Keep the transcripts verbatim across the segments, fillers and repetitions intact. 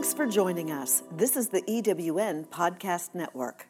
Thanks for joining us. This is the E W N Podcast Network.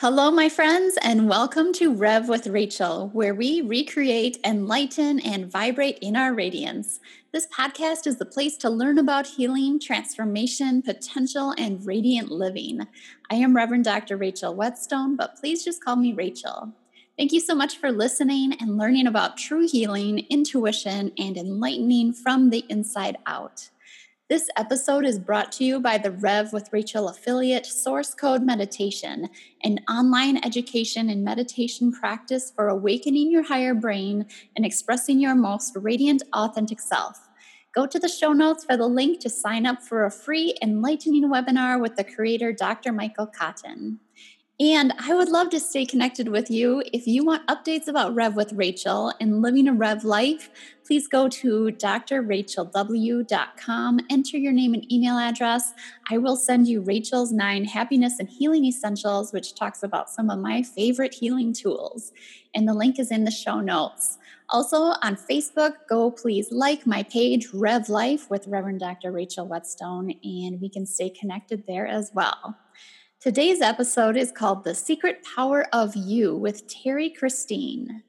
Hello, my friends, and welcome to Rev with Rachel, where we recreate, enlighten, and vibrate in our radiance. This podcast is the place to learn about healing, transformation, potential, and radiant living. I am Reverend Doctor Rachel Wetzsteon, but please just call me Rachel. Thank you so much for listening and learning about true healing, intuition, and enlightening from the inside out. This episode is brought to you by the Rev with Rachel affiliate Source Code Meditation, an online education and meditation practice for awakening your higher brain and expressing your most radiant, authentic self. Go to the show notes for the link to sign up for a free, enlightening webinar with the creator, Doctor Michael Cotton. And I would love to stay connected with you. If you want updates about Rev with Rachel and living a Rev life, please go to D R rachel w dot com, enter your name and email address. I will send you Rachel's nine Happiness and Healing Essentials, which talks about some of my favorite healing tools. And the link is in the show notes. Also on Facebook, go please like my page, Rev Life with Reverend Doctor Rachel Wetzsteon, and we can stay connected there as well. Today's episode is called The Secret Power of You with Terrie Christine.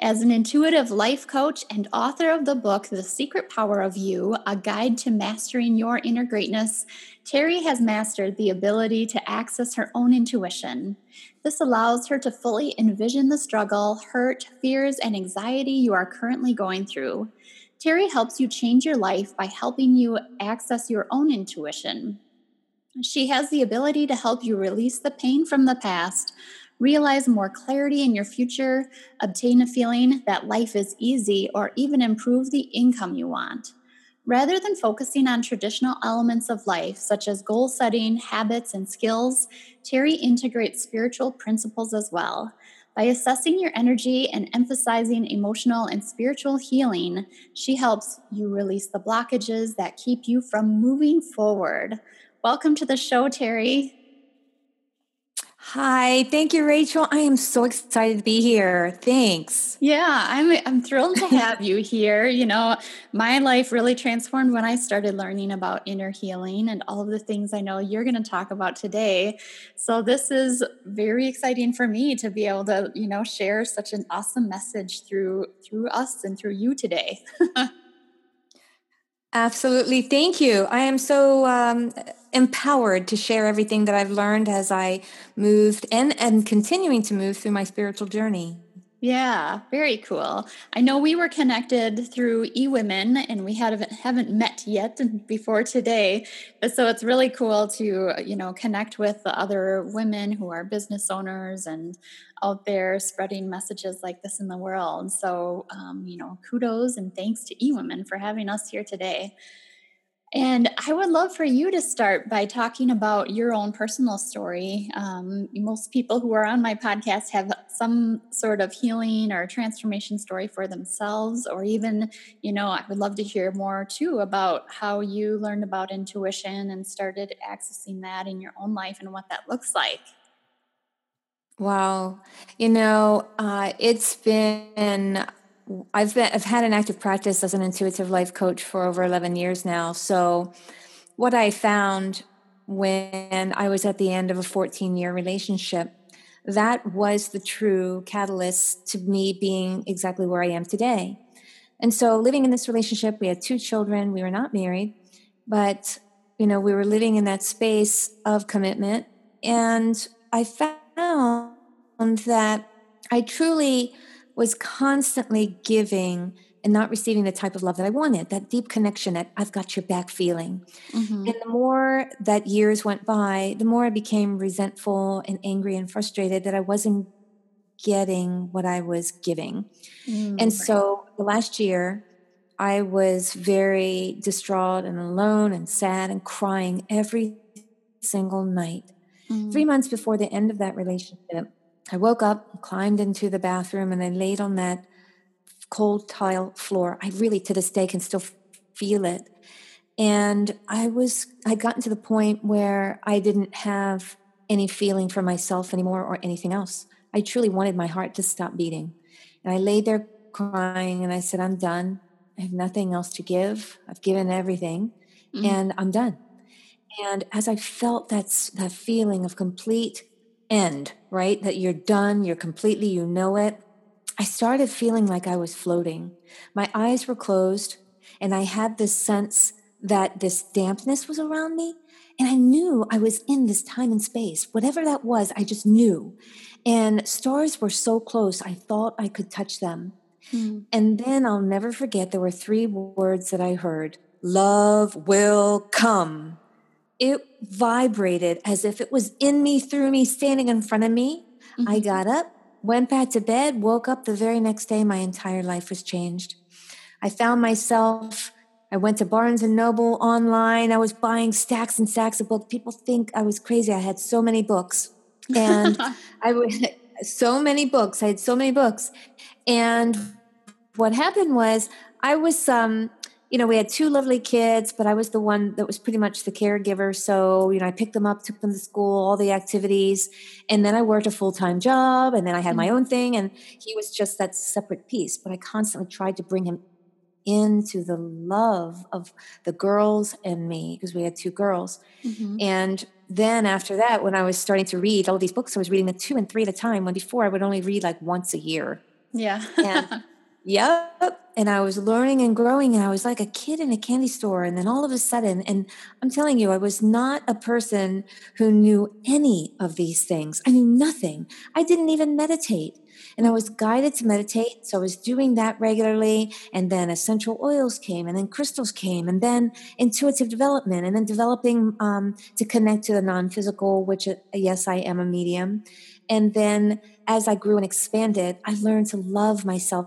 As an intuitive life coach and author of the book, The Secret Power of You, A Guide to Mastering Your Inner Greatness, Terrie has mastered the ability to access her own intuition. This allows her to fully envision the struggle, hurt, fears, and anxiety you are currently going through. Terrie helps you change your life by helping you access your own intuition. She has the ability to help you release the pain from the past, realize more clarity in your future, obtain a feeling that life is easy, or even improve the income you want. Rather than focusing on traditional elements of life, such as goal setting, habits, and skills, Terrie integrates spiritual principles as well. By assessing your energy and emphasizing emotional and spiritual healing, she helps you release the blockages that keep you from moving forward. Welcome to the show, Terrie. Hi, thank you, Rachel. I am so excited to be here. Thanks. Yeah, I'm I'm thrilled to have you here. You know, my life really transformed when I started learning about inner healing and all of the things I know you're going to talk about today. So this is very exciting for me to be able to, you know, share such an awesome message through through us and through you today. Absolutely. Thank you. I am so um, empowered to share everything that I've learned as I moved and am continuing to move through my spiritual journey. Yeah, very cool. I know we were connected through E Women, and we haven't haven't met yet before today. But so it's really cool to, you know, connect with the other women who are business owners and out there spreading messages like this in the world. So, um, you know, kudos and thanks to E Women for having us here today. And I would love for you to start by talking about your own personal story. Um, most people who are on my podcast have some sort of healing or transformation story for themselves, or even, you know, I would love to hear more too about how you learned about intuition and started accessing that in your own life and what that looks like. Wow. You know, uh, it's been... I've been, I've had an active practice as an intuitive life coach for over eleven years now. So what I found when I was at the end of a fourteen year relationship, that was the true catalyst to me being exactly where I am today. And so living in this relationship, we had two children, we were not married, but you know, we were living in that space of commitment. And I found that I truly was constantly giving and not receiving the type of love that I wanted, that deep connection, that I've got your back feeling. Mm-hmm. And the more that years went by, the more I became resentful and angry and frustrated that I wasn't getting what I was giving. Mm-hmm. And so the last year, I was very distraught and alone and sad and crying every single night. Mm-hmm. Three months before the end of that relationship, I woke up, climbed into the bathroom, and I laid on that cold tile floor. I really, to this day, can still feel it. And I was, I'd gotten to the point where I didn't have any feeling for myself anymore or anything else. I truly wanted my heart to stop beating. And I lay there crying and I said, I'm done. I have nothing else to give. I've given everything mm-hmm. and I'm done. And as I felt that, that feeling of complete end, right? That you're done, you're completely, you know it. I started feeling like I was floating. My eyes were closed and I had this sense that this dampness was around me. And I knew I was in this time and space, whatever that was, I just knew. And stars were so close, I thought I could touch them. Mm. And then I'll never forget, there were three words that I heard. Love will come. It vibrated as if it was in me, through me, standing in front of me. Mm-hmm. I got up, went back to bed, woke up the very next day. My entire life was changed. I found myself, I went to Barnes and Noble online. I was buying stacks and stacks of books. People think I was crazy. I had so many books. And I would, so many books. I had so many books. And what happened was I was, um, you know, we had two lovely kids, but I was the one that was pretty much the caregiver. So, you know, I picked them up, took them to school, all the activities. And then I worked a full-time job and then I had my own thing. And he was just that separate piece. But I constantly tried to bring him into the love of the girls and me because we had two girls. Mm-hmm. And then after that, when I was starting to read all these books, I was reading the two and three at a time. When before I would only read like once a year. Yeah. and, yep. And I was learning and growing, and I was like a kid in a candy store. And then all of a sudden, and I'm telling you, I was not a person who knew any of these things. I knew nothing. I didn't even meditate. And I was guided to meditate. So I was doing that regularly. And then essential oils came, and then crystals came, and then intuitive development, and then developing um, to connect to the non-physical, which uh, yes, I am a medium. And then as I grew and expanded, I learned to love myself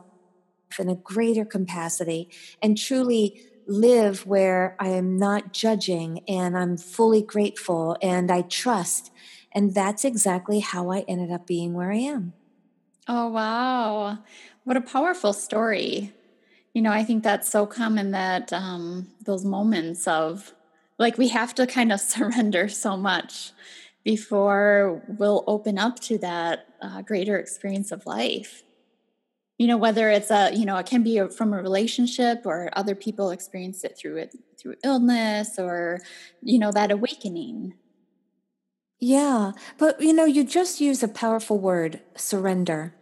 in a greater capacity and truly live where I am not judging and I'm fully grateful and I trust. And that's exactly how I ended up being where I am. Oh, wow. What a powerful story. You know, I think that's so common that um, those moments of like, we have to kind of surrender so much before we'll open up to that uh, greater experience of life. You know, whether it's a, you know, it can be from a relationship or other people experience it through it, through illness or, you know, that awakening. Yeah. But, you know, you just use a powerful word, surrender.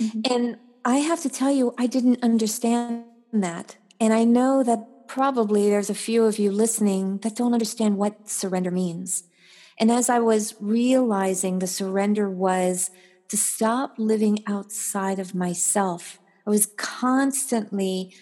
Mm-hmm. And I have to tell you, I didn't understand that. And I know that probably there's a few of you listening that don't understand what surrender means. And as I was realizing the surrender was to stop living outside of myself. I was constantly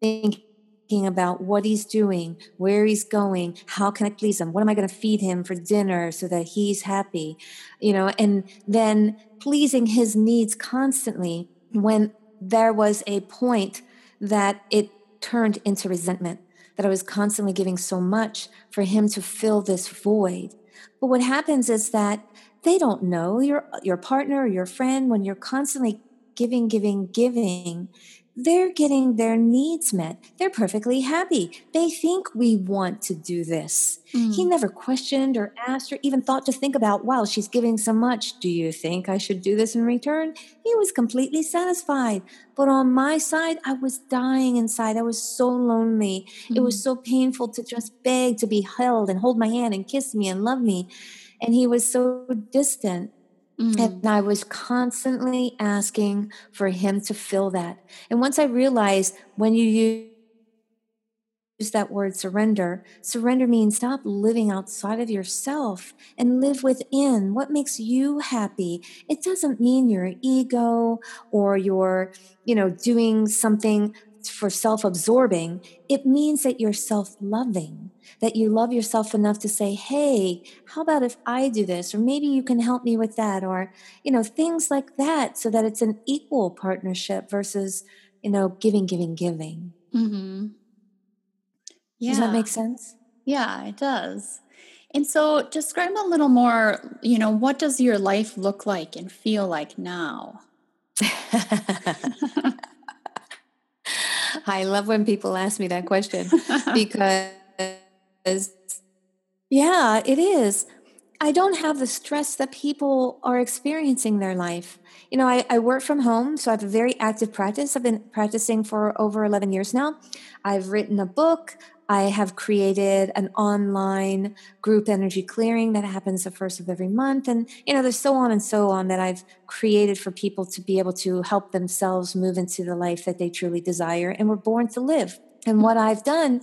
thinking about what he's doing, where he's going, how can I please him? What am I going to feed him for dinner so that he's happy? You know, and then pleasing his needs constantly when there was a point that it turned into resentment, that I was constantly giving so much for him to fill this void. But what happens is that they don't know, your your partner or your friend, when you're constantly giving, giving, giving, they're getting their needs met. They're perfectly happy. They think we want to do this. Mm. He never questioned or asked or even thought to think about, wow, she's giving so much. Do you think I should do this in return? He was completely satisfied. But on my side, I was dying inside. I was so lonely. Mm. It was so painful to just beg to be held and hold my hand and kiss me and love me. And he was so distant. Mm. And I was constantly asking for him to fill that. And once I realized when you use that word surrender, surrender means stop living outside of yourself and live within. What makes you happy? It doesn't mean your ego or you're, you know, doing something for self-absorbing. It means that you're self-loving, that you love yourself enough to say, hey, how about if I do this? Or maybe you can help me with that, or, you know, things like that, so that it's an equal partnership versus, you know, giving, giving, giving. Mm-hmm. Yeah. Does that make sense? Yeah, it does. And so describe a little more, you know, what does your life look like and feel like now? I love when people ask me that question because, yeah, it is. I don't have the stress that people are experiencing in their life. You know, I, I work from home, so I have a very active practice. I've been practicing for over eleven years now. I've written a book. I have created an online group energy clearing that happens the first of every month. And, you know, there's so on and so on that I've created for people to be able to help themselves move into the life that they truly desire and were born to live. And what I've done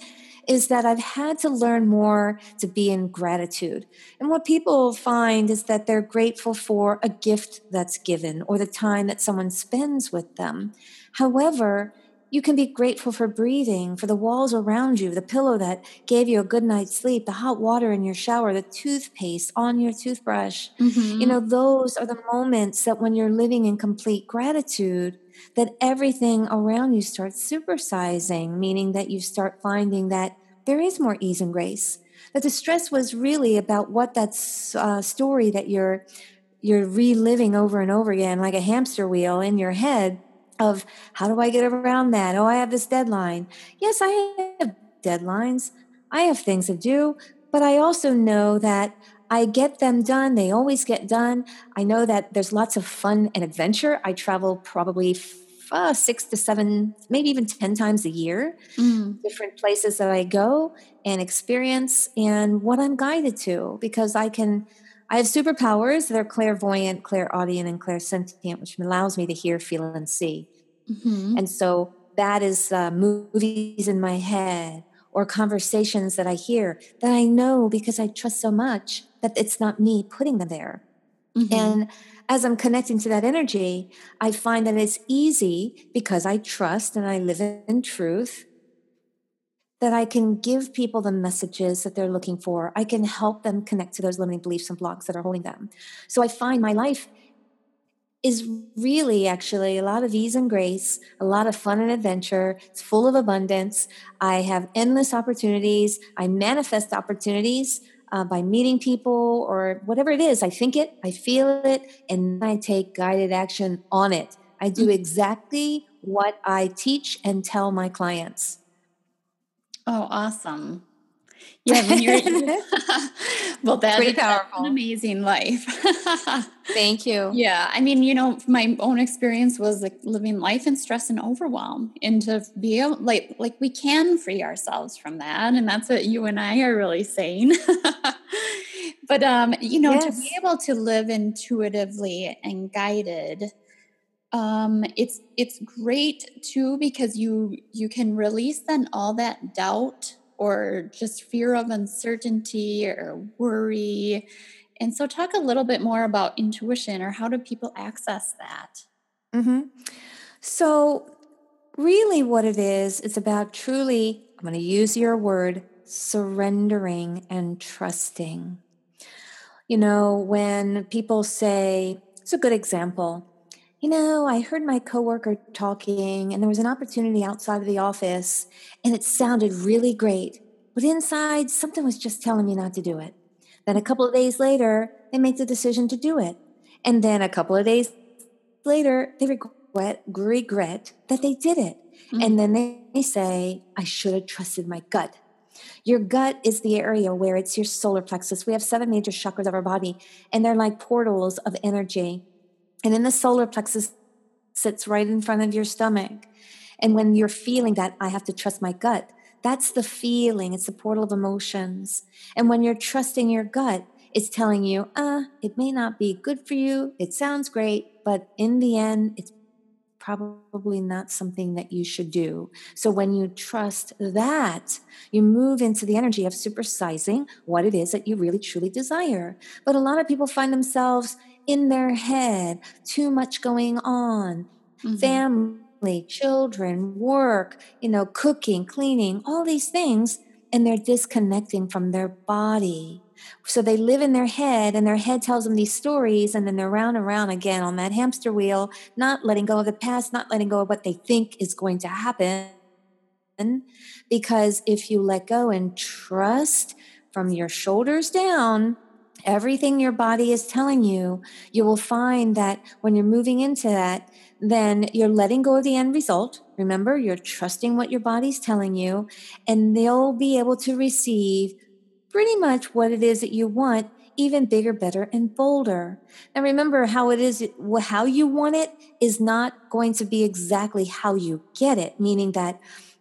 is that I've had to learn more to be in gratitude. And what people find is that they're grateful for a gift that's given or the time that someone spends with them. However, you can be grateful for breathing, for the walls around you, the pillow that gave you a good night's sleep, the hot water in your shower, the toothpaste on your toothbrush. Mm-hmm. You know, those are the moments that when you're living in complete gratitude, that everything around you starts supersizing, meaning that you start finding that there is more ease and grace. That the stress was really about what that uh, story that you're you're reliving over and over again, like a hamster wheel in your head, of how do I get around that? Oh, I have this deadline. Yes, I have deadlines. I have things to do, but I also know that I get them done. They always get done. I know that there's lots of fun and adventure. I travel probably uh, six to seven, maybe even ten times a year, mm. different places that I go and experience and what I'm guided to, because I can... I have superpowers. They're clairvoyant, clairaudient, and clairsentient, which allows me to hear, feel, and see. Mm-hmm. And so that is uh, movies in my head or conversations that I hear that I know because I trust so much that it's not me putting them there. Mm-hmm. And as I'm connecting to that energy, I find that it's easy because I trust and I live in truth that I can give people the messages that they're looking for. I can help them connect to those limiting beliefs and blocks that are holding them. So I find my life is really actually a lot of ease and grace, a lot of fun and adventure. It's full of abundance. I have endless opportunities. I manifest opportunities uh, by meeting people or whatever it is. I think it, I feel it, and I take guided action on it. I do exactly what I teach and tell my clients. Oh, awesome. Yeah, when you're well, that is an amazing life. Thank you. Yeah. I mean, you know, my own experience was like living life in stress and overwhelm, and to be able, like, like we can free ourselves from that. And that's what you and I are really saying. But, um, you know, yes. to be able to live intuitively and guided, Um, it's, it's great too, because you, you can release then all that doubt or just fear of uncertainty or worry. And so talk a little bit more about intuition, or how do people access that? Mm-hmm. So really what it is, it's about truly, I'm going to use your word, surrendering and trusting. You know, when people say, it's a good example. You know, I heard my coworker talking and there was an opportunity outside of the office and it sounded really great, but inside something was just telling me not to do it. Then a couple of days later, they make the decision to do it. And then a couple of days later, they regret, regret that they did it. Mm-hmm. And then they, they say, I should have trusted my gut. Your gut is the area where it's your solar plexus. We have seven major chakras of our body and they're like portals of energy. And then the solar plexus sits right in front of your stomach. And when you're feeling that, I have to trust my gut, that's the feeling. It's the portal of emotions. And when you're trusting your gut, it's telling you, uh, it may not be good for you. It sounds great, but in the end, it's probably not something that you should do. So when you trust that, you move into the energy of supersizing what it is that you really truly desire. But a lot of people find themselves in their head, too much going on, mm-hmm. family, children, work, you know, cooking, cleaning, all these things, and they're disconnecting from their body. So they live in their head, and their head tells them these stories, and then they're round and round again on that hamster wheel, not letting go of the past, not letting go of what they think is going to happen. Because if you let go and trust from your shoulders down, everything your body is telling you, you will find that when you're moving into that, then you're letting go of the end result. Remember, you're trusting what your body's telling you, and they'll be able to receive pretty much what it is that you want, even bigger, better, and bolder. Now, remember, how it is, how you want it is not going to be exactly how you get it, meaning that,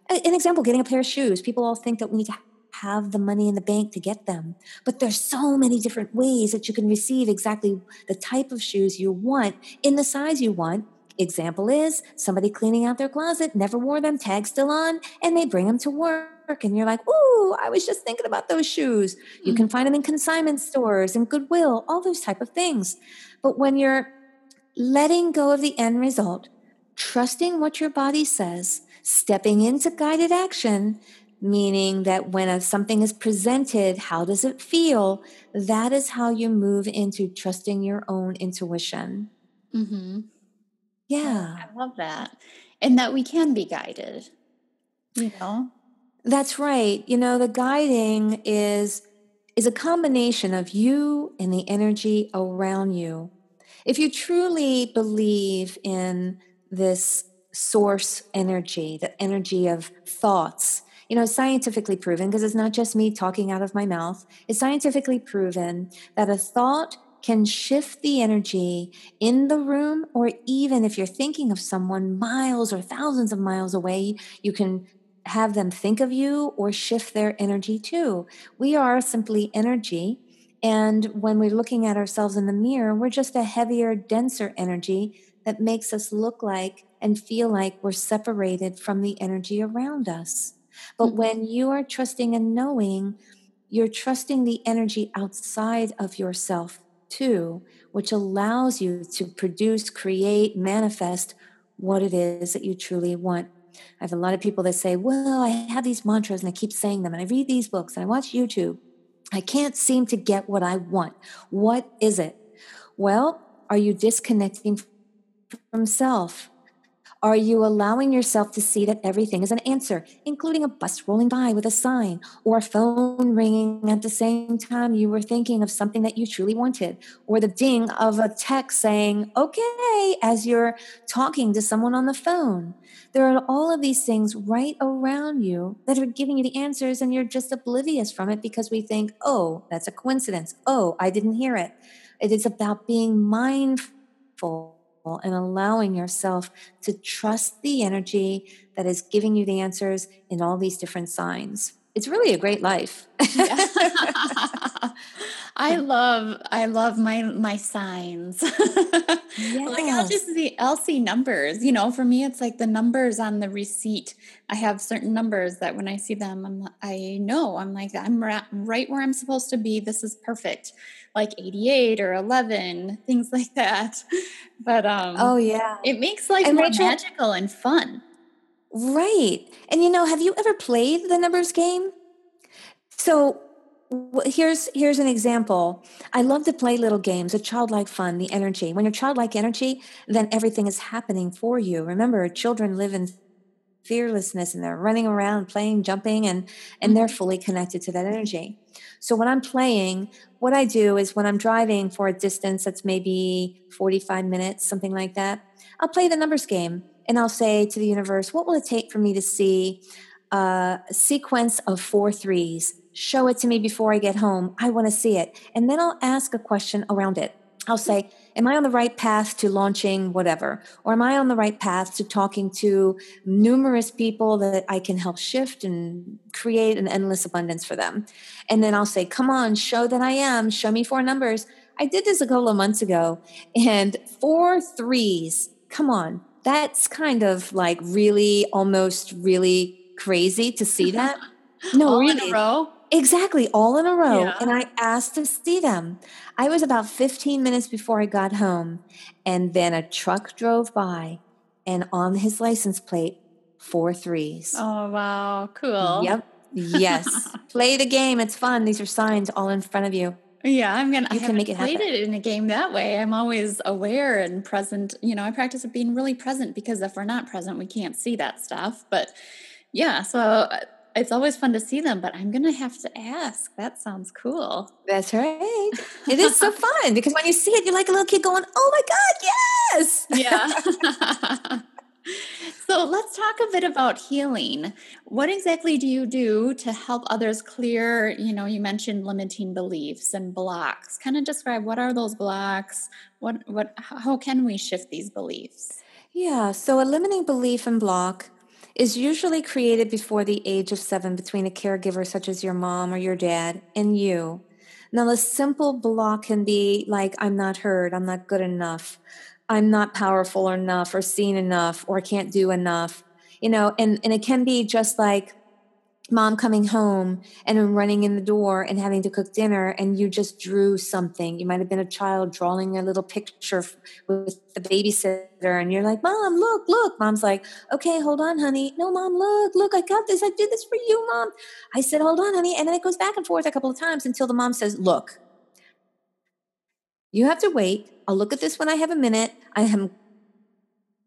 an example, getting a pair of shoes. People all think that we need to have the money in the bank to get them, but there's so many different ways that you can receive exactly the type of shoes you want in the size you want. Example is somebody cleaning out their closet, never wore them, tag still on, and they bring them to work. And you're like, ooh, I was just thinking about those shoes. Mm-hmm. You can find them in consignment stores and Goodwill, all those type of things. But when you're letting go of the end result, trusting what your body says, stepping into guided action, meaning that when something is presented, how does it feel? That is how you move into trusting your own intuition. Mm-hmm. Yeah. I love that. And that we can be guided, you know? That's right. You know, the guiding is, is a combination of you and the energy around you. If you truly believe in this source energy, the energy of thoughts, you know, scientifically proven, because it's not just me talking out of my mouth, it's scientifically proven that a thought can shift the energy in the room, or even if you're thinking of someone miles or thousands of miles away, you can have them think of you or shift their energy too. We are simply energy. And when we're looking at ourselves in the mirror, we're just a heavier, denser energy that makes us look like and feel like we're separated from the energy around us. But mm-hmm. when you are trusting and knowing, you're trusting the energy outside of yourself too, which allows you to produce, create, manifest what it is that you truly want. I have a lot of people that say, well, I have these mantras and I keep saying them, and I read these books and I watch YouTube. I can't seem to get what I want. What is it? Well, are you disconnecting from self? Are you allowing yourself to see that everything is an answer, including a bus rolling by with a sign or a phone ringing at the same time you were thinking of something that you truly wanted, or the ding of a text saying, okay, as you're talking to someone on the phone? There are all of these things right around you that are giving you the answers, and you're just oblivious from it because we think, oh, that's a coincidence. Oh, I didn't hear it. It is about being mindful and allowing yourself to trust the energy that is giving you the answers in all these different signs. It's really a great life. Yeah. I love, I love my, my signs. Yes. Like I'll just see, I'll see numbers, you know, for me, it's like the numbers on the receipt. I have certain numbers that when I see them, I'm, I know I'm like, I'm ra- right where I'm supposed to be. This is perfect. Like eighty-eight or eleven, things like that. But, um, oh yeah, it makes life and more Rachel, magical and fun. Right. And you know, have you ever played the numbers game? So Here's here's an example. I love to play little games, a childlike fun, the energy. When you're childlike energy, then everything is happening for you. Remember, children live in fearlessness and they're running around, playing, jumping, and, and they're fully connected to that energy. So when I'm playing, what I do is when I'm driving for a distance that's maybe forty-five minutes, something like that, I'll play the numbers game and I'll say to the universe, what will it take for me to see a sequence of four threes? Show it to me before I get home. I want to see it. And then I'll ask a question around it. I'll say, am I on the right path to launching whatever? Or am I on the right path to talking to numerous people that I can help shift and create an endless abundance for them? And then I'll say, come on, show that I am. Show me four numbers. I did this a couple of months ago. And four threes, come on. That's kind of like really, almost really crazy to see that. No, all really. In a row? Exactly, all in a row. Yeah. And I asked to see them. I was about fifteen minutes before I got home, and then a truck drove by, and on his license plate, four threes. Oh, wow, cool. Yep, yes. Play the game, it's fun. These are signs all in front of you. Yeah, I'm gonna. You I can make it happen. I haven't played it in a game that way. I'm always aware and present. You know, I practice at being really present, because if we're not present, we can't see that stuff. But yeah, so it's always fun to see them, but I'm going to have to ask. That sounds cool. That's right. It is so fun, because when you see it, you're like a little kid going, oh my God, yes. Yeah. So let's talk a bit about healing. What exactly do you do to help others clear, you know, you mentioned limiting beliefs and blocks. Kind of describe what are those blocks? What, what, how can we shift these beliefs? Yeah, so a limiting belief and block is usually created before the age of seven between a caregiver such as your mom or your dad and you. Now, the simple block can be like, I'm not heard, I'm not good enough, I'm not powerful enough or seen enough or can't do enough, you know, and, and it can be just like mom coming home and running in the door and having to cook dinner and you just drew something. You might have been a child drawing a little picture with the babysitter and you're like, Mom, look, look. Mom's like, okay, hold on, honey. No, Mom, look, look, I got this. I did this for you, Mom. I said, hold on, honey. And then it goes back and forth a couple of times until the mom says, look, you have to wait. I'll look at this when I have a minute. I am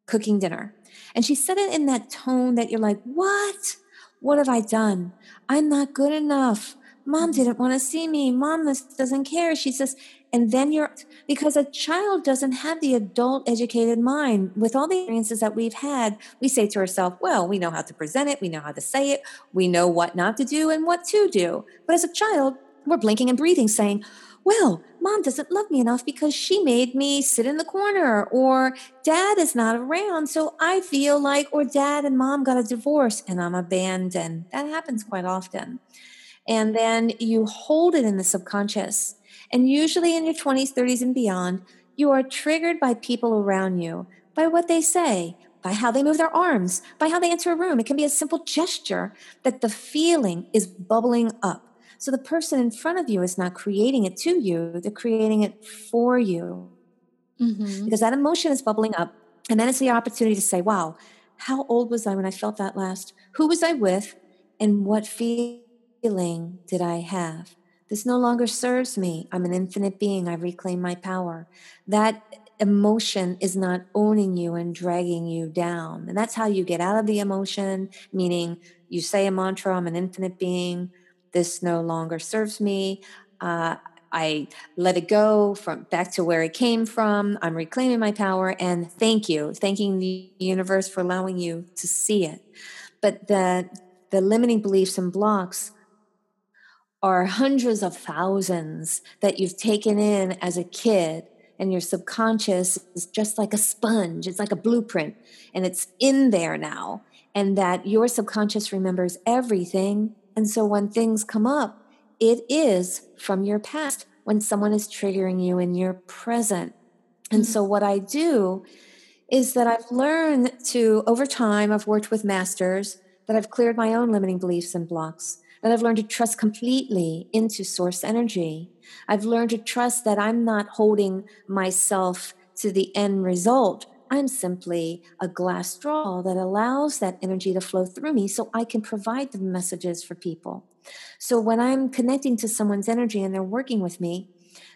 cooking dinner. And she said it in that tone that you're like, what? What have I done? I'm not good enough. Mom didn't want to see me. Mom doesn't care. She says, and then you're, because a child doesn't have the adult educated mind. With all the experiences that we've had, we say to ourselves, well, we know how to present it. We know how to say it. We know what not to do and what to do. But as a child, we're blinking and breathing saying, well, Mom doesn't love me enough because she made me sit in the corner, or Dad is not around, so I feel like, or Dad and Mom got a divorce and I'm abandoned. That happens quite often. And then you hold it in the subconscious. And usually in your twenties, thirties, and beyond, you are triggered by people around you, by what they say, by how they move their arms, by how they enter a room. It can be a simple gesture that the feeling is bubbling up. So the person in front of you is not creating it to you. They're creating it for you. Mm-hmm. Because that emotion is bubbling up. And then it's the opportunity to say, wow, how old was I when I felt that last? Who was I with? And what feeling did I have? This no longer serves me. I'm an infinite being. I reclaim my power. That emotion is not owning you and dragging you down. And that's how you get out of the emotion, meaning you say a mantra, I'm an infinite being. This no longer serves me. Uh, I let it go from back to where it came from. I'm reclaiming my power and thank you, thanking the universe for allowing you to see it. But the the limiting beliefs and blocks are hundreds of thousands that you've taken in as a kid, and your subconscious is just like a sponge. It's like a blueprint, and it's in there now, and that your subconscious remembers everything. And so when things come up, it is from your past when someone is triggering you in your present. And mm-hmm. so what I do is that I've learned to, over time, I've worked with masters, that I've cleared my own limiting beliefs and blocks, that I've learned to trust completely into source energy. I've learned to trust that I'm not holding myself to the end result. I'm simply a glass straw that allows that energy to flow through me so I can provide the messages for people. So when I'm connecting to someone's energy and they're working with me,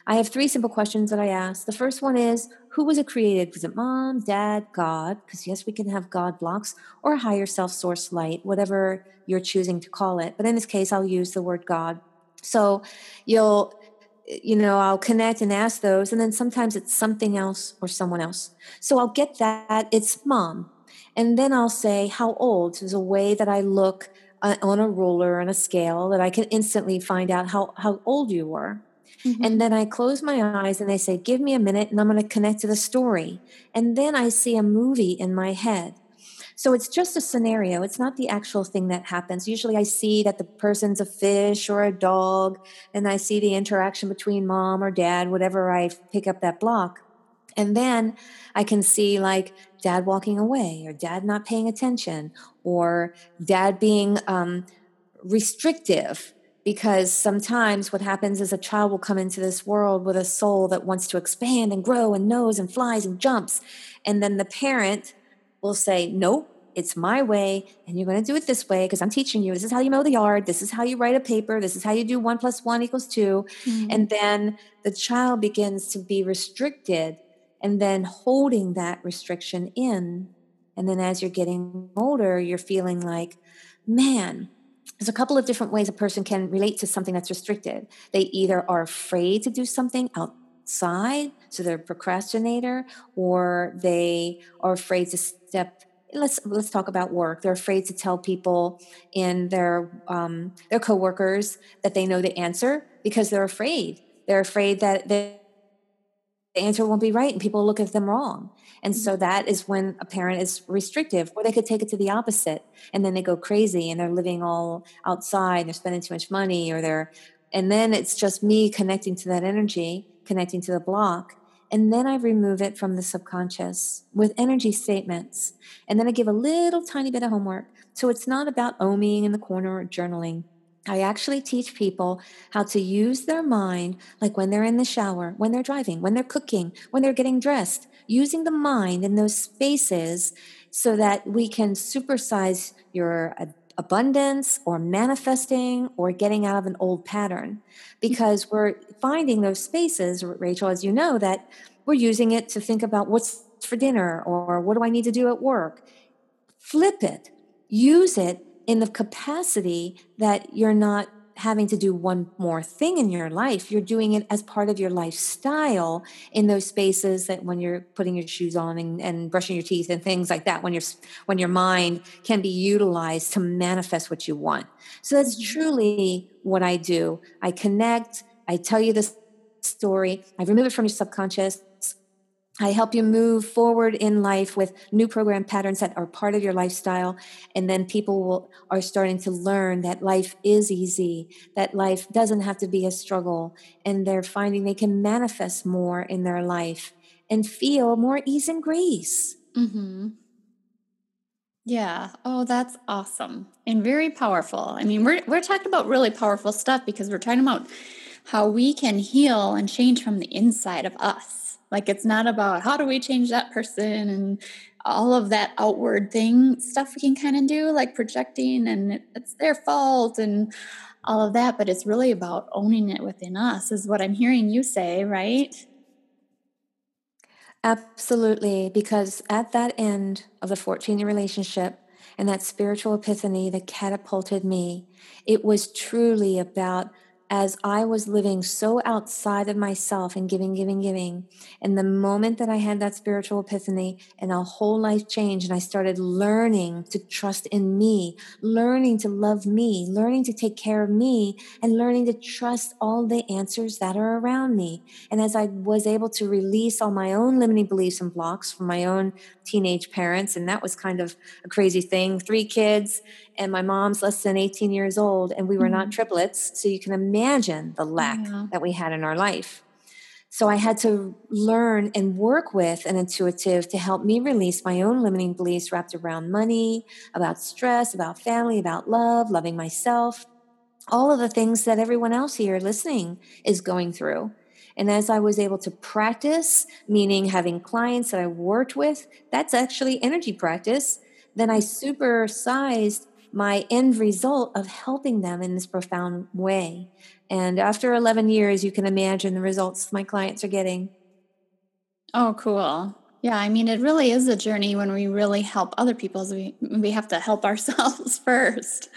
I have three simple questions that I ask. The first one is, who was it created? Was it Mom, Dad, God? Because yes, we can have God blocks or higher self, source, light, whatever you're choosing to call it. But in this case, I'll use the word God. So you'll you know, I'll connect and ask those. And then sometimes it's something else or someone else. So I'll get that. It's Mom. And then I'll say, how old? There's a way that I look uh, on a ruler and a scale that I can instantly find out how, how old you were. Mm-hmm. And then I close my eyes and they say, give me a minute and I'm going to connect to the story. And then I see a movie in my head. So it's just a scenario. It's not the actual thing that happens. Usually I see that the person's a fish or a dog, and I see the interaction between Mom or Dad, whatever I pick up that block. And then I can see like Dad walking away, or Dad not paying attention, or Dad being um, restrictive. Because sometimes what happens is a child will come into this world with a soul that wants to expand and grow and knows and flies and jumps. And then the parent will say, nope, it's my way, and you're going to do it this way because I'm teaching you. This is how you mow the yard. This is how you write a paper. This is how you do one plus one equals two. Mm-hmm. And then the child begins to be restricted and then holding that restriction in. And then as you're getting older, you're feeling like, man, there's a couple of different ways a person can relate to something that's restricted. They either are afraid to do something out side, so they're a procrastinator, or they are afraid to step let's let's talk about work. They're afraid to tell people in their um, their coworkers that they know the answer because they're afraid. They're afraid that the answer won't be right and people look at them wrong. And so that is when a parent is restrictive, or they could take it to the opposite and then they go crazy and they're living all outside, they're spending too much money, or they're, and then it's just me connecting to that energy, connecting to the block. And then I remove it from the subconscious with energy statements. And then I give a little tiny bit of homework. So it's not about oming in the corner or journaling. I actually teach people how to use their mind, like when they're in the shower, when they're driving, when they're cooking, when they're getting dressed, using the mind in those spaces so that we can supersize your abundance or manifesting or getting out of an old pattern. Because we're finding those spaces, Rachel, as you know, that we're using it to think about what's for dinner or what do I need to do at work. Flip it. Use it in the capacity that you're not having to do one more thing in your life. You're doing it as part of your lifestyle in those spaces that when you're putting your shoes on and, and brushing your teeth and things like that, when you're, when your mind can be utilized to manifest what you want. So that's truly what I do. I connect. I tell you this story. I remove it from your subconscious. I help you move forward in life with new program patterns that are part of your lifestyle. And then people will, are starting to learn that life is easy, that life doesn't have to be a struggle. And they're finding they can manifest more in their life and feel more ease and grace. Mm-hmm. Yeah. Oh, that's awesome. And very powerful. I mean, we're we're talking about really powerful stuff because we're talking about how we can heal and change from the inside of us. Like, it's not about how do we change that person and all of that outward thing stuff we can kind of do, like projecting and it's their fault and all of that. But it's really about owning it within us is what I'm hearing you say, right? Absolutely. Because at that end of the fourteen-year relationship and that spiritual epiphany that catapulted me, it was truly about, as I was living so outside of myself and giving, giving, giving, and the moment that I had that spiritual epiphany and a whole life change, and I started learning to trust in me, learning to love me, learning to take care of me, and learning to trust all the answers that are around me. And as I was able to release all my own limiting beliefs and blocks from my own teenage parents, and that was kind of a crazy thing, three kids, and my mom's less than eighteen years old, and we were mm-hmm. not triplets, so you can imagine Imagine the lack yeah. that we had in our life. So I had to learn and work with an intuitive to help me release my own limiting beliefs wrapped around money, about stress, about family, about love, loving myself, all of the things that everyone else here listening is going through. And as I was able to practice, meaning having clients that I worked with, that's actually energy practice, then I supersized my end result of helping them in this profound way. And after eleven years, you can imagine the results my clients are getting. Oh, cool. Yeah, I mean, it really is a journey when we really help other people. We, we have to help ourselves first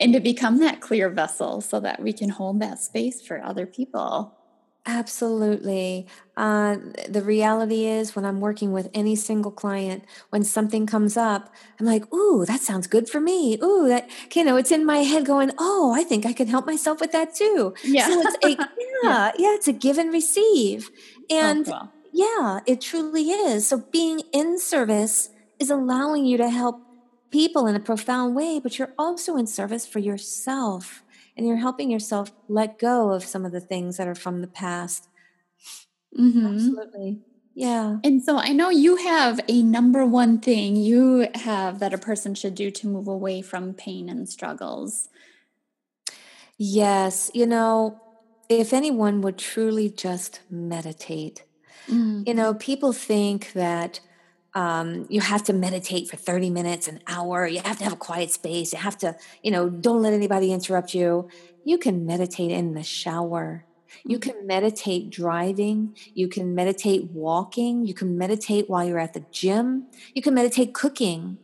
and to become that clear vessel so that we can hold that space for other people. Absolutely. Uh, the reality is when I'm working with any single client, when something comes up, I'm like, ooh, that sounds good for me. Ooh, that, you know, it's in my head going, oh, I think I can help myself with that too. Yeah. So it's a, yeah, yeah. yeah, it's a give and receive. And oh, wow. yeah, it truly is. So being in service is allowing you to help people in a profound way, but you're also in service for yourself. And you're helping yourself let go of some of the things that are from the past. Mm-hmm. Absolutely. Yeah. And so I know you have a number one thing you have that a person should do to move away from pain and struggles. Yes. You know, if anyone would truly just meditate, mm-hmm. you know, people think that Um, you have to meditate for thirty minutes, an hour. You have to have a quiet space. You have to, you know, don't let anybody interrupt you. You can meditate in the shower. You can meditate driving. You can meditate walking. You can meditate while you're at the gym. You can meditate cooking.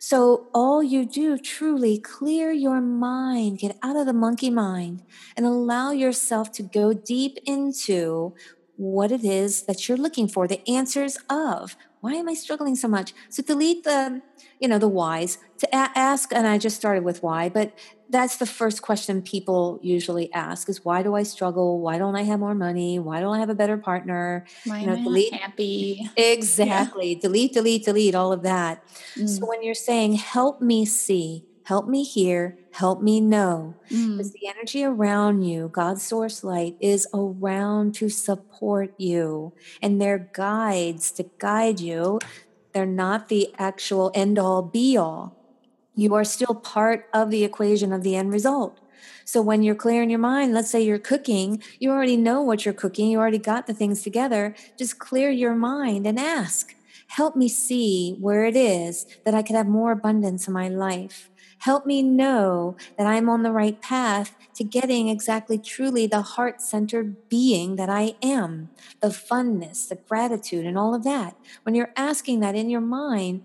So all you do, truly clear your mind, get out of the monkey mind, and allow yourself to go deep into what it is that you're looking for, the answers of, why am I struggling so much? So delete the, you know, the whys. To a- ask, and I just started with why, but that's the first question people usually ask is, why do I struggle? Why don't I have more money? Why don't I have a better partner? Why you know, am delete. I happy? Exactly. Yeah. Delete, delete, delete, all of that. Mm. So when you're saying, help me see, help me hear, help me know. Mm. Because the energy around you, God's source light, is around to support you. And they're guides to guide you. They're not the actual end-all, be-all. You are still part of the equation of the end result. So when you're clearing your mind, let's say you're cooking, you already know what you're cooking. You already got the things together. Just clear your mind and ask, help me see where it is that I could have more abundance in my life. Help me know that I'm on the right path to getting exactly truly the heart-centered being that I am, the funness, the gratitude, and all of that. When you're asking that in your mind,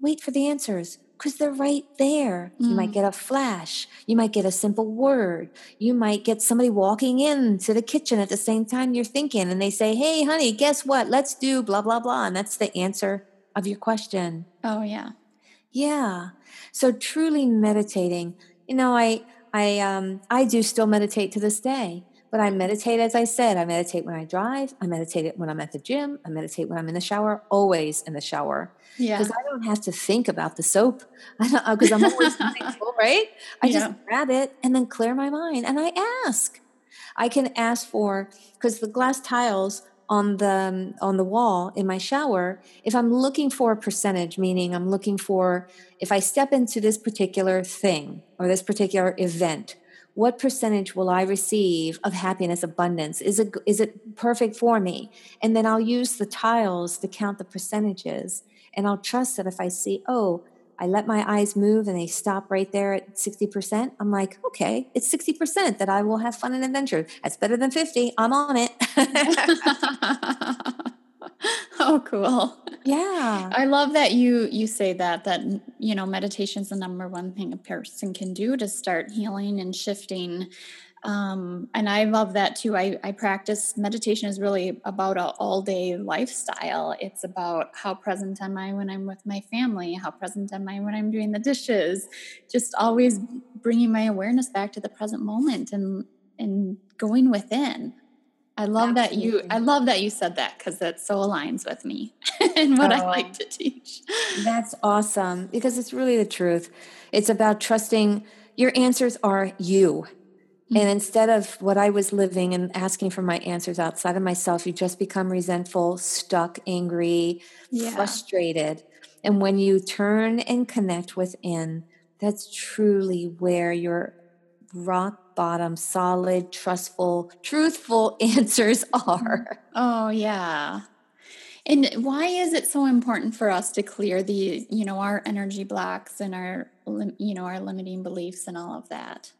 wait for the answers because they're right there. Mm. You might get a flash. You might get a simple word. You might get somebody walking into the kitchen at the same time you're thinking, and they say, hey, honey, guess what? Let's do blah, blah, blah. And that's the answer of your question. Oh, yeah. Yeah. So truly meditating, you know, I, I, um, I do still meditate to this day, but I meditate, as I said, I meditate when I drive, I meditate when I'm at the gym, I meditate when I'm in the shower, always in the shower. Yeah. Cause I don't have to think about the soap. I don't, cause I'm always thankful, right? I yeah. just grab it and then clear my mind. And I ask, I can ask for, cause the glass tiles on the um, on the wall in my shower, if I'm looking for a percentage, meaning I'm looking for, if I step into this particular thing or this particular event, what percentage will I receive of happiness, abundance? Is it is it perfect for me? And then I'll use the tiles to count the percentages. And I'll trust that if I see, oh, I let my eyes move and they stop right there at sixty percent. I'm like, okay, it's sixty percent that I will have fun and adventure. That's better than fifty. I'm on it. Oh, cool. Yeah. I love that you, you say that, that, you know, meditation is the number one thing a person can do to start healing and shifting. Um, and I love that too. I, I practice meditation is really about an all day lifestyle. It's about how present am I when I'm with my family, how present am I when I'm doing the dishes, just always bringing my awareness back to the present moment and, and going within. I love Absolutely. that you, I love that you said that because that so aligns with me and what oh, I like to teach. That's awesome because it's really the truth. It's about trusting your answers are you. And instead of what I was living and asking for my answers outside of myself, you just become resentful, stuck, angry, yeah. frustrated. And when you turn and connect within, that's truly where your rock bottom, solid, trustful, truthful answers are. Oh, yeah. And why is it so important for us to clear the, you know, our energy blocks and our, you know, our limiting beliefs and all of that?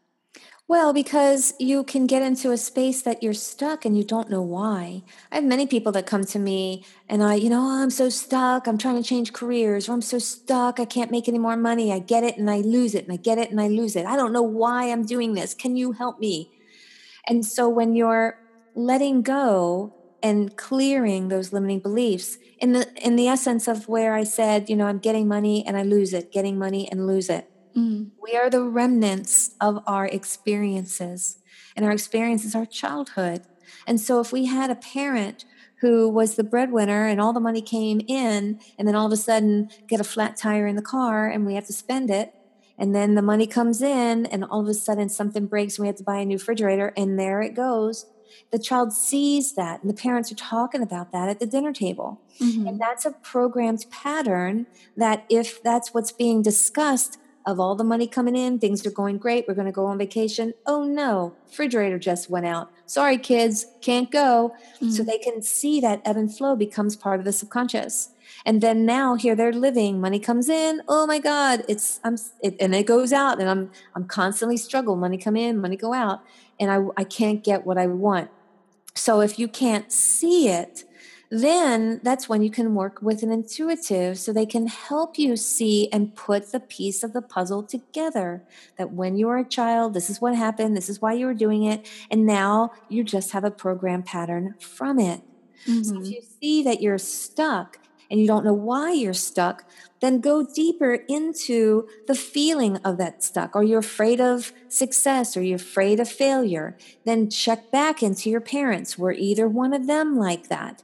Well, because you can get into a space that you're stuck and you don't know why. I have many people that come to me and I, you know, oh, I'm so stuck. I'm trying to change careers or I'm so stuck. I can't make any more money. I get it and I lose it and I get it and I lose it. I don't know why I'm doing this. Can you help me? And so when you're letting go and clearing those limiting beliefs in the, in the essence of where I said, you know, I'm getting money and I lose it, getting money and lose it. Mm. We are the remnants of our experiences, and our experiences are childhood. And so if we had a parent who was the breadwinner and all the money came in and then all of a sudden get a flat tire in the car and we have to spend it, and then the money comes in and all of a sudden something breaks and we have to buy a new refrigerator and there it goes. The child sees that, and the parents are talking about that at the dinner table. Mm-hmm. And that's a programmed pattern that if that's what's being discussed, of all the money coming in, things are going great. We're going to go on vacation. Oh no, refrigerator just went out. Sorry, kids, can't go. Mm. So they can see that ebb and flow becomes part of the subconscious. And then now here they're living. Money comes in. Oh my God, it's I'm it, and it goes out, and I'm I'm constantly struggling. Money come in, money go out, and I I can't get what I want. So if you can't see it, then that's when you can work with an intuitive so they can help you see and put the piece of the puzzle together, that when you were a child, this is what happened, this is why you were doing it, and now you just have a program pattern from it. Mm-hmm. So if you see that you're stuck and you don't know why you're stuck, then go deeper into the feeling of that stuck, or you're afraid of success, or you're afraid of failure. Then check back into your parents. Were either one of them like that?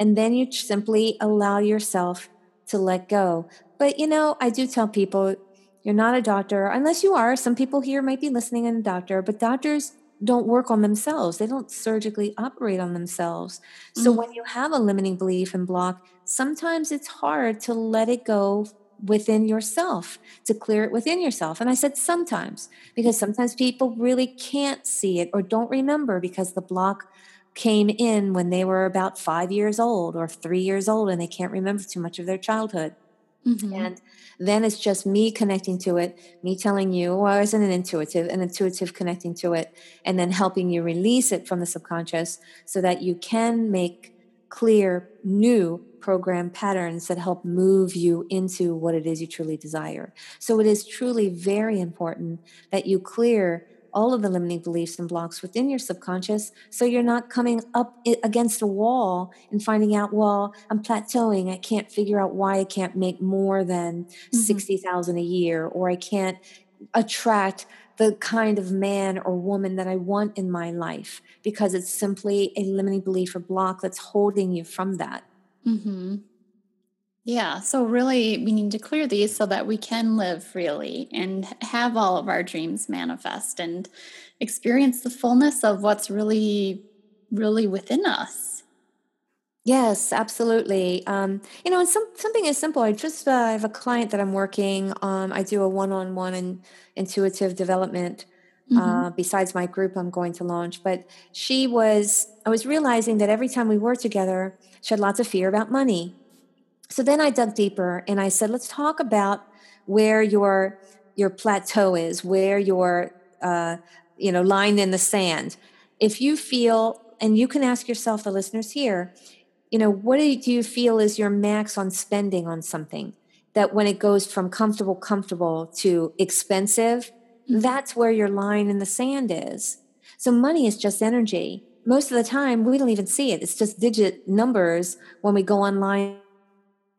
And then you simply allow yourself to let go. But, you know, I do tell people, you're not a doctor, unless you are. Some people here might be listening and a doctor, but doctors don't work on themselves. They don't surgically operate on themselves. So mm-hmm. when you have a limiting belief and block, sometimes it's hard to let it go within yourself, to clear it within yourself. And I said sometimes, because sometimes people really can't see it or don't remember because the block came in when they were about five years old or three years old and they can't remember too much of their childhood. Mm-hmm. And then it's just me connecting to it, me telling you, well, I was an intuitive, an intuitive connecting to it, and then helping you release it from the subconscious so that you can make clear new program patterns that help move you into what it is you truly desire. So it is truly very important that you clear all of the limiting beliefs and blocks within your subconscious, so you're not coming up against a wall and finding out, well, I'm plateauing. I can't figure out why I can't make more than mm-hmm. sixty thousand dollars a year, or I can't attract the kind of man or woman that I want in my life, because it's simply a limiting belief or block that's holding you from that. Mm-hmm. Yeah. So really we need to clear these so that we can live freely and have all of our dreams manifest and experience the fullness of what's really, really within us. Yes, absolutely. Um, you know, and some, something is simple. I just, uh, I have a client that I'm working on. I do a one-on-one in intuitive development. Mm-hmm. Uh, besides my group I'm going to launch. But she was, I was realizing that every time we were together, she had lots of fear about money. So then I dug deeper and I said, let's talk about where your your plateau is, where your uh, you know line in the sand. If you feel, and you can ask yourself, the listeners here, you know, what do you, do you feel is your max on spending on something? That when it goes from comfortable, comfortable to expensive, mm-hmm. that's where your line in the sand is. So money is just energy. Most of the time, we don't even see it. It's just digit numbers when we go online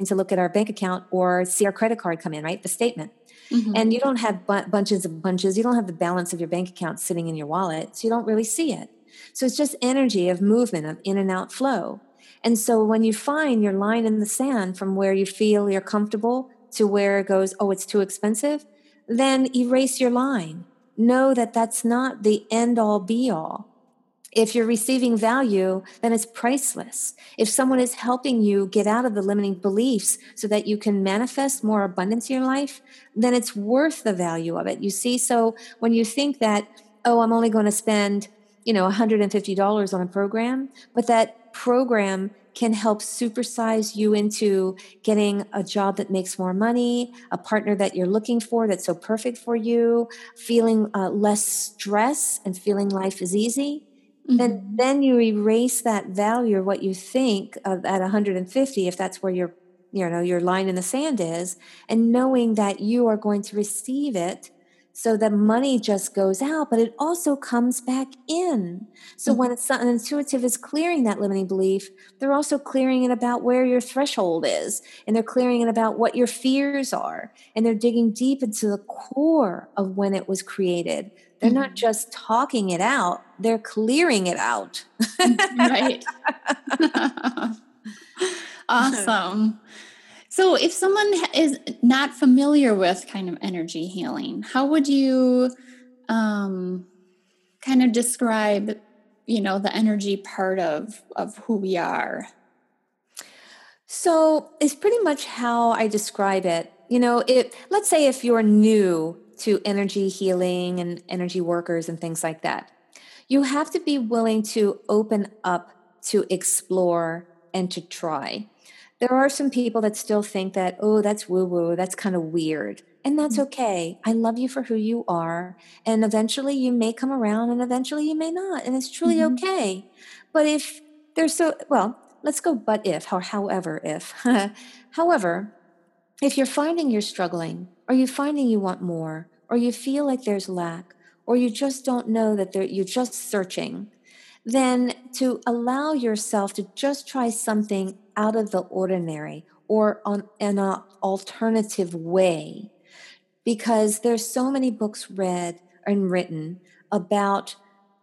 to look at our bank account or see our credit card come in, right? The statement. Mm-hmm. And you don't have bu- bunches of bunches. You don't have the balance of your bank account sitting in your wallet. So you don't really see it. So it's just energy of movement, of in and out flow. And so when you find your line in the sand from where you feel you're comfortable to where it goes, oh, it's too expensive, then erase your line. Know that that's not the end all be all. If you're receiving value, then it's priceless. If someone is helping you get out of the limiting beliefs so that you can manifest more abundance in your life, then it's worth the value of it. You see, so when you think that, oh, I'm only going to spend, you know, one hundred fifty dollars on a program, but that program can help supersize you into getting a job that makes more money, a partner that you're looking for that's so perfect for you, feeling uh, less stress and feeling life is easy. Mm-hmm. And then you erase that value, what you think of at one hundred fifty, if that's where your, you know, your line in the sand is, and knowing that you are going to receive it. So the money just goes out, but it also comes back in. So mm-hmm. when it's an intuitive is clearing that limiting belief, they're also clearing it about where your threshold is, and they're clearing it about what your fears are, and they're digging deep into the core of when it was created. They're not just talking it out, they're clearing it out. Right. Awesome. So if someone is not familiar with kind of energy healing, how would you um, kind of describe, you know, the energy part of, of who we are? So it's pretty much how I describe it. You know, it, let's say if you're new to energy healing and energy workers and things like that, you have to be willing to open up, to explore, and to try. There are some people that still think that, oh, that's woo-woo, that's kind of weird. And that's okay. I love you for who you are. And eventually you may come around and eventually you may not. And it's truly mm-hmm. okay. But if there's so, well, let's go but if, or however if. However, if you're finding you're struggling, or you're finding you want more, or you feel like there's lack, or you just don't know that there, you're just searching, then to allow yourself to just try something out of the ordinary or on an alternative way, because there's so many books read and written about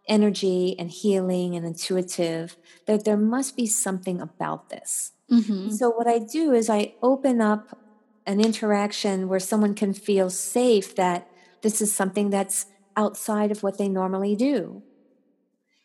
energy and healing and intuitive that there must be something about this. Mm-hmm. So what I do is I open up an interaction where someone can feel safe that this is something that's outside of what they normally do.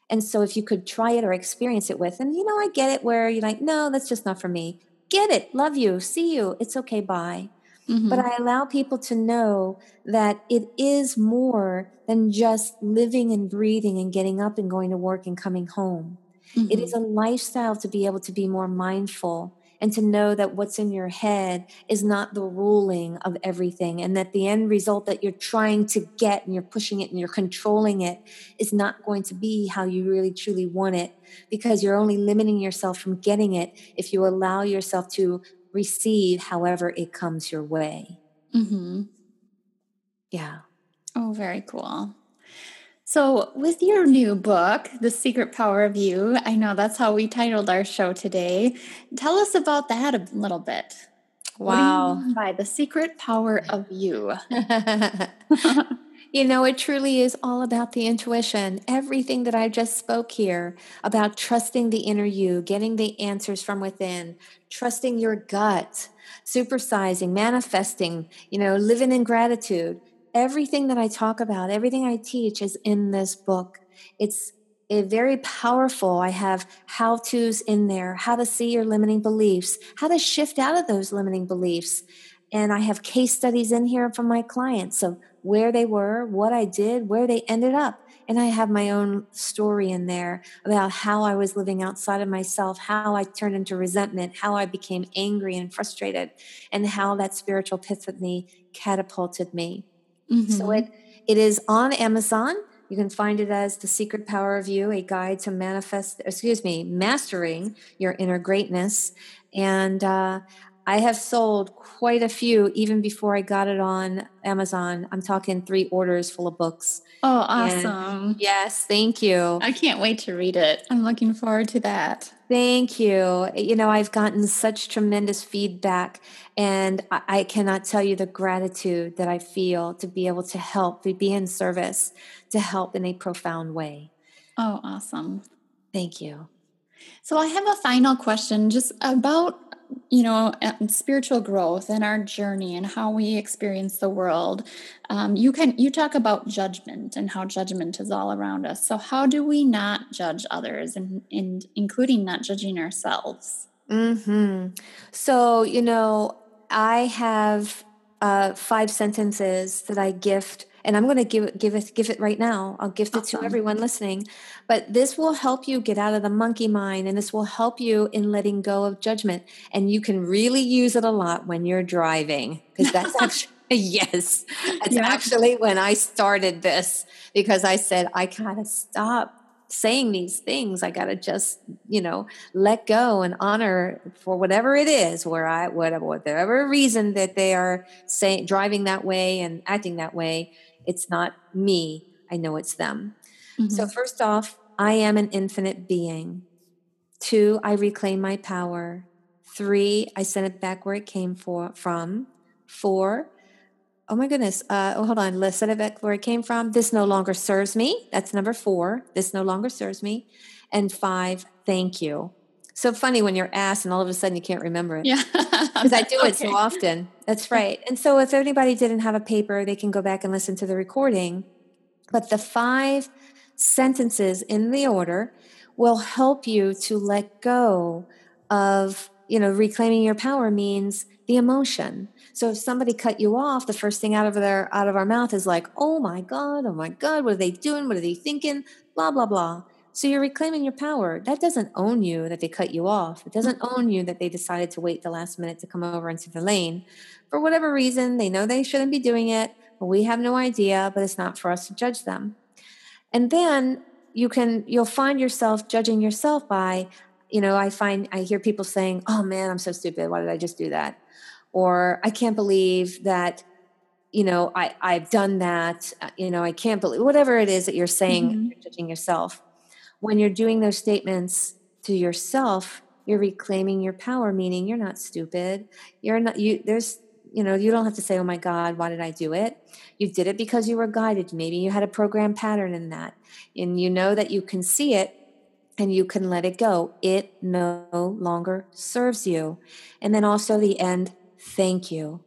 And so if you could try it or experience it with, and you know, I get it where you're like, no, that's just not for me. Get it. Love you. See you. It's okay. Bye. Mm-hmm. But I allow people to know that it is more than just living and breathing and getting up and going to work and coming home. Mm-hmm. It is a lifestyle to be able to be more mindful and to know that what's in your head is not the ruling of everything, and that the end result that you're trying to get and you're pushing it and you're controlling it is not going to be how you really truly want it, because you're only limiting yourself from getting it if you allow yourself to receive however it comes your way. Mm-hmm. Yeah. Oh, very cool. So with your new book, The Secret Power of You, I know that's how we titled our show today. Tell us about that a little bit. Wow. What do you mean by The Secret Power of You? You know, it truly is all about the intuition. Everything that I just spoke here about trusting the inner you, getting the answers from within, trusting your gut, supersizing, manifesting, you know, living in gratitude. Everything that I talk about, everything I teach is in this book. It's a very powerful. I have how-tos in there, how to see your limiting beliefs, how to shift out of those limiting beliefs. And I have case studies in here from my clients of where they were, what I did, where they ended up. And I have my own story in there about how I was living outside of myself, how I turned into resentment, how I became angry and frustrated, and how that spiritual epiphany catapulted me. Mm-hmm. So it it is on Amazon. You can find it as The Secret Power of You, a guide to manifest, excuse me, mastering your inner greatness. And uh, I have sold quite a few even before I got it on Amazon. I'm talking three orders full of books. Oh, awesome. And yes, thank you. I can't wait to read it. I'm looking forward to that. Thank you. You know, I've gotten such tremendous feedback, and I, I cannot tell you the gratitude that I feel to be able to help, to be in service, to help in a profound way. Oh, awesome. Thank you. So I have a final question just about, you know, spiritual growth and our journey and how we experience the world. Um, you can, you talk about judgment and how judgment is all around us. So how do we not judge others, and, and including not judging ourselves? Mm-hmm. So, you know, I have uh, five sentences that I gift, and I'm going to give it, give it, give it right now. I'll gift it awesome. to everyone listening, but this will help you get out of the monkey mind, and this will help you in letting go of judgment. And you can really use it a lot when you're driving, because that's actually, yes, that's yeah. actually when I started this, because I said, I gotta stop saying these things. I got to just, you know, let go and honor for whatever it is, where I, whatever, whatever reason that they are saying, driving that way and acting that way. It's not me. I know it's them. Mm-hmm. So first off, I am an infinite being. Two, I reclaim my power. Three, I send it back where it came for, from. Four, oh my goodness. Uh, oh, hold on. Let's set it back where it came from. This no longer serves me. That's number four. This no longer serves me. And five, thank you. So funny when you're asked and all of a sudden you can't remember it. Yeah. Because I do okay. it so often. That's right. And so if anybody didn't have a paper, they can go back and listen to the recording. But the five sentences in the order will help you to let go of, you know, reclaiming your power means the emotion. So if somebody cut you off, the first thing out of their out of our mouth is like, oh my God, oh my God, what are they doing? What are they thinking? Blah, blah, blah. So you're reclaiming your power. That doesn't own you that they cut you off. It doesn't own you that they decided to wait the last minute to come over into the lane. For whatever reason, they know they shouldn't be doing it, but we have no idea, but it's not for us to judge them. And then you can, you'll find yourself judging yourself by, you know, I find, I hear people saying, oh man, I'm so stupid. Why did I just do that? Or I can't believe that, you know, I, I've done that. You know, I can't believe, whatever it is that you're saying, mm-hmm. you're judging yourself. When you're doing those statements to yourself, you're reclaiming your power, meaning you're not stupid. You're not, you, there's, you know, you don't have to say, oh my God, why did I do it? You did it because you were guided. Maybe you had a program pattern in that, and you know that you can see it and you can let it go. It no longer serves you. And then also the end, thank you.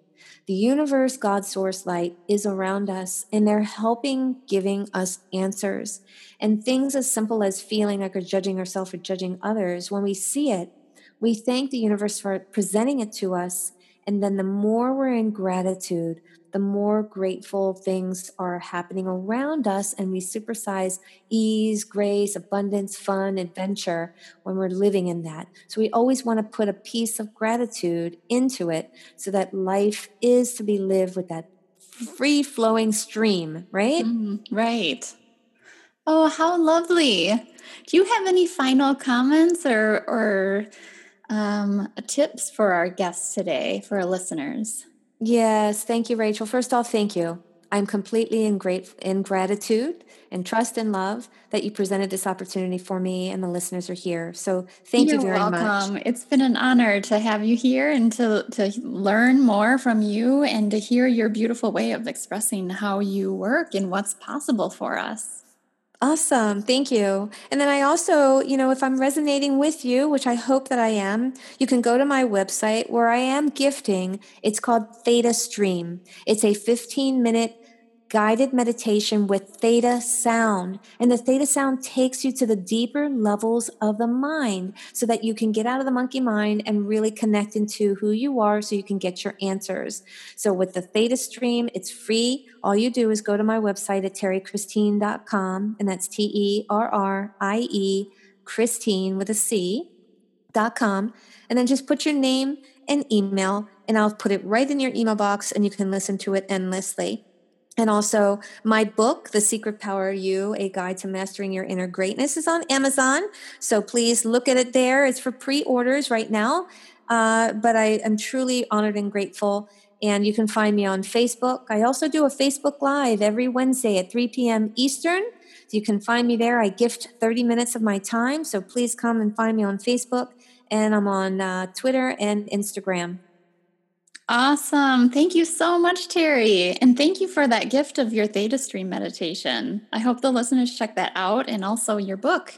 The universe, God, source, light is around us, and they're helping giving us answers. And things as simple as feeling like we're judging ourselves or judging others, when we see it, we thank the universe for presenting it to us. And then the more we're in gratitude, the more grateful things are happening around us, and we supersize ease, grace, abundance, fun, adventure when we're living in that. So we always want to put a piece of gratitude into it so that life is to be lived with that free-flowing stream, right? Mm-hmm. Right. Oh, how lovely. Do you have any final comments or or um, tips for our guests today, for our listeners? Yes. Thank you, Rachel. First off, thank you. I'm completely in, great, in gratitude and trust and love that you presented this opportunity for me and the listeners are here. So thank You're you very welcome. much. welcome. It's been an honor to have you here and to, to learn more from you and to hear your beautiful way of expressing how you work and what's possible for us. Awesome. Thank you. And then I also, you know, if I'm resonating with you, which I hope that I am, you can go to my website where I am gifting. It's called Theta Stream. It's a fifteen minute guided meditation with theta sound. And the theta sound takes you to the deeper levels of the mind so that you can get out of the monkey mind and really connect into who you are so you can get your answers. So with the Theta Stream, it's free. All you do is go to my website at terrie christine dot com, and that's T E R R I E, Christine with a C, dot com. And then just put your name and email, and I'll put it right in your email box, and you can listen to it endlessly. And also my book, The Secret Power of You, A Guide to Mastering Your Inner Greatness, is on Amazon. So please look at it there. It's for pre-orders right now. Uh, but I am truly honored and grateful. And you can find me on Facebook. I also do a Facebook Live every Wednesday at three p.m. Eastern. So you can find me there. I gift thirty minutes of my time. So please come and find me on Facebook. And I'm on uh, Twitter and Instagram. Awesome. Thank you so much, Terrie. And thank you for that gift of your Theta Stream meditation. I hope the listeners check that out, and also your book.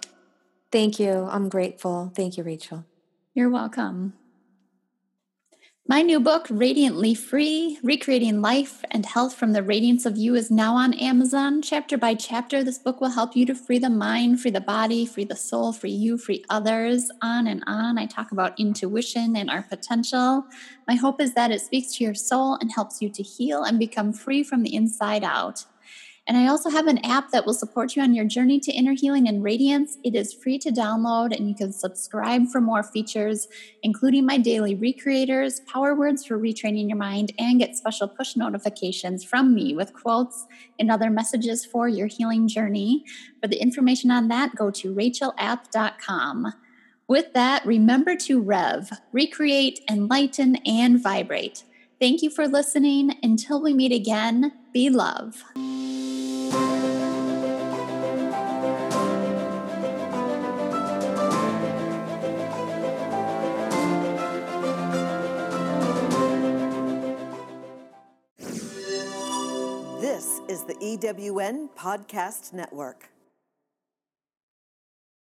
Thank you. I'm grateful. Thank you, Rachel. You're welcome. My new book, Radiantly Free, Recreating Life and Health from the Radiance of You, is now on Amazon. Chapter by chapter, this book will help you to free the mind, free the body, free the soul, free you, free others, on and on. I talk about intuition and our potential. My hope is that it speaks to your soul and helps you to heal and become free from the inside out. And I also have an app that will support you on your journey to inner healing and radiance. It is free to download, and you can subscribe for more features, including my daily recreators, power words for retraining your mind, and get special push notifications from me with quotes and other messages for your healing journey. For the information on that, go to rachel app dot com. With that, remember to rev, recreate, enlighten, and vibrate. Thank you for listening. Until we meet again, be love. This is the E W N Podcast Network.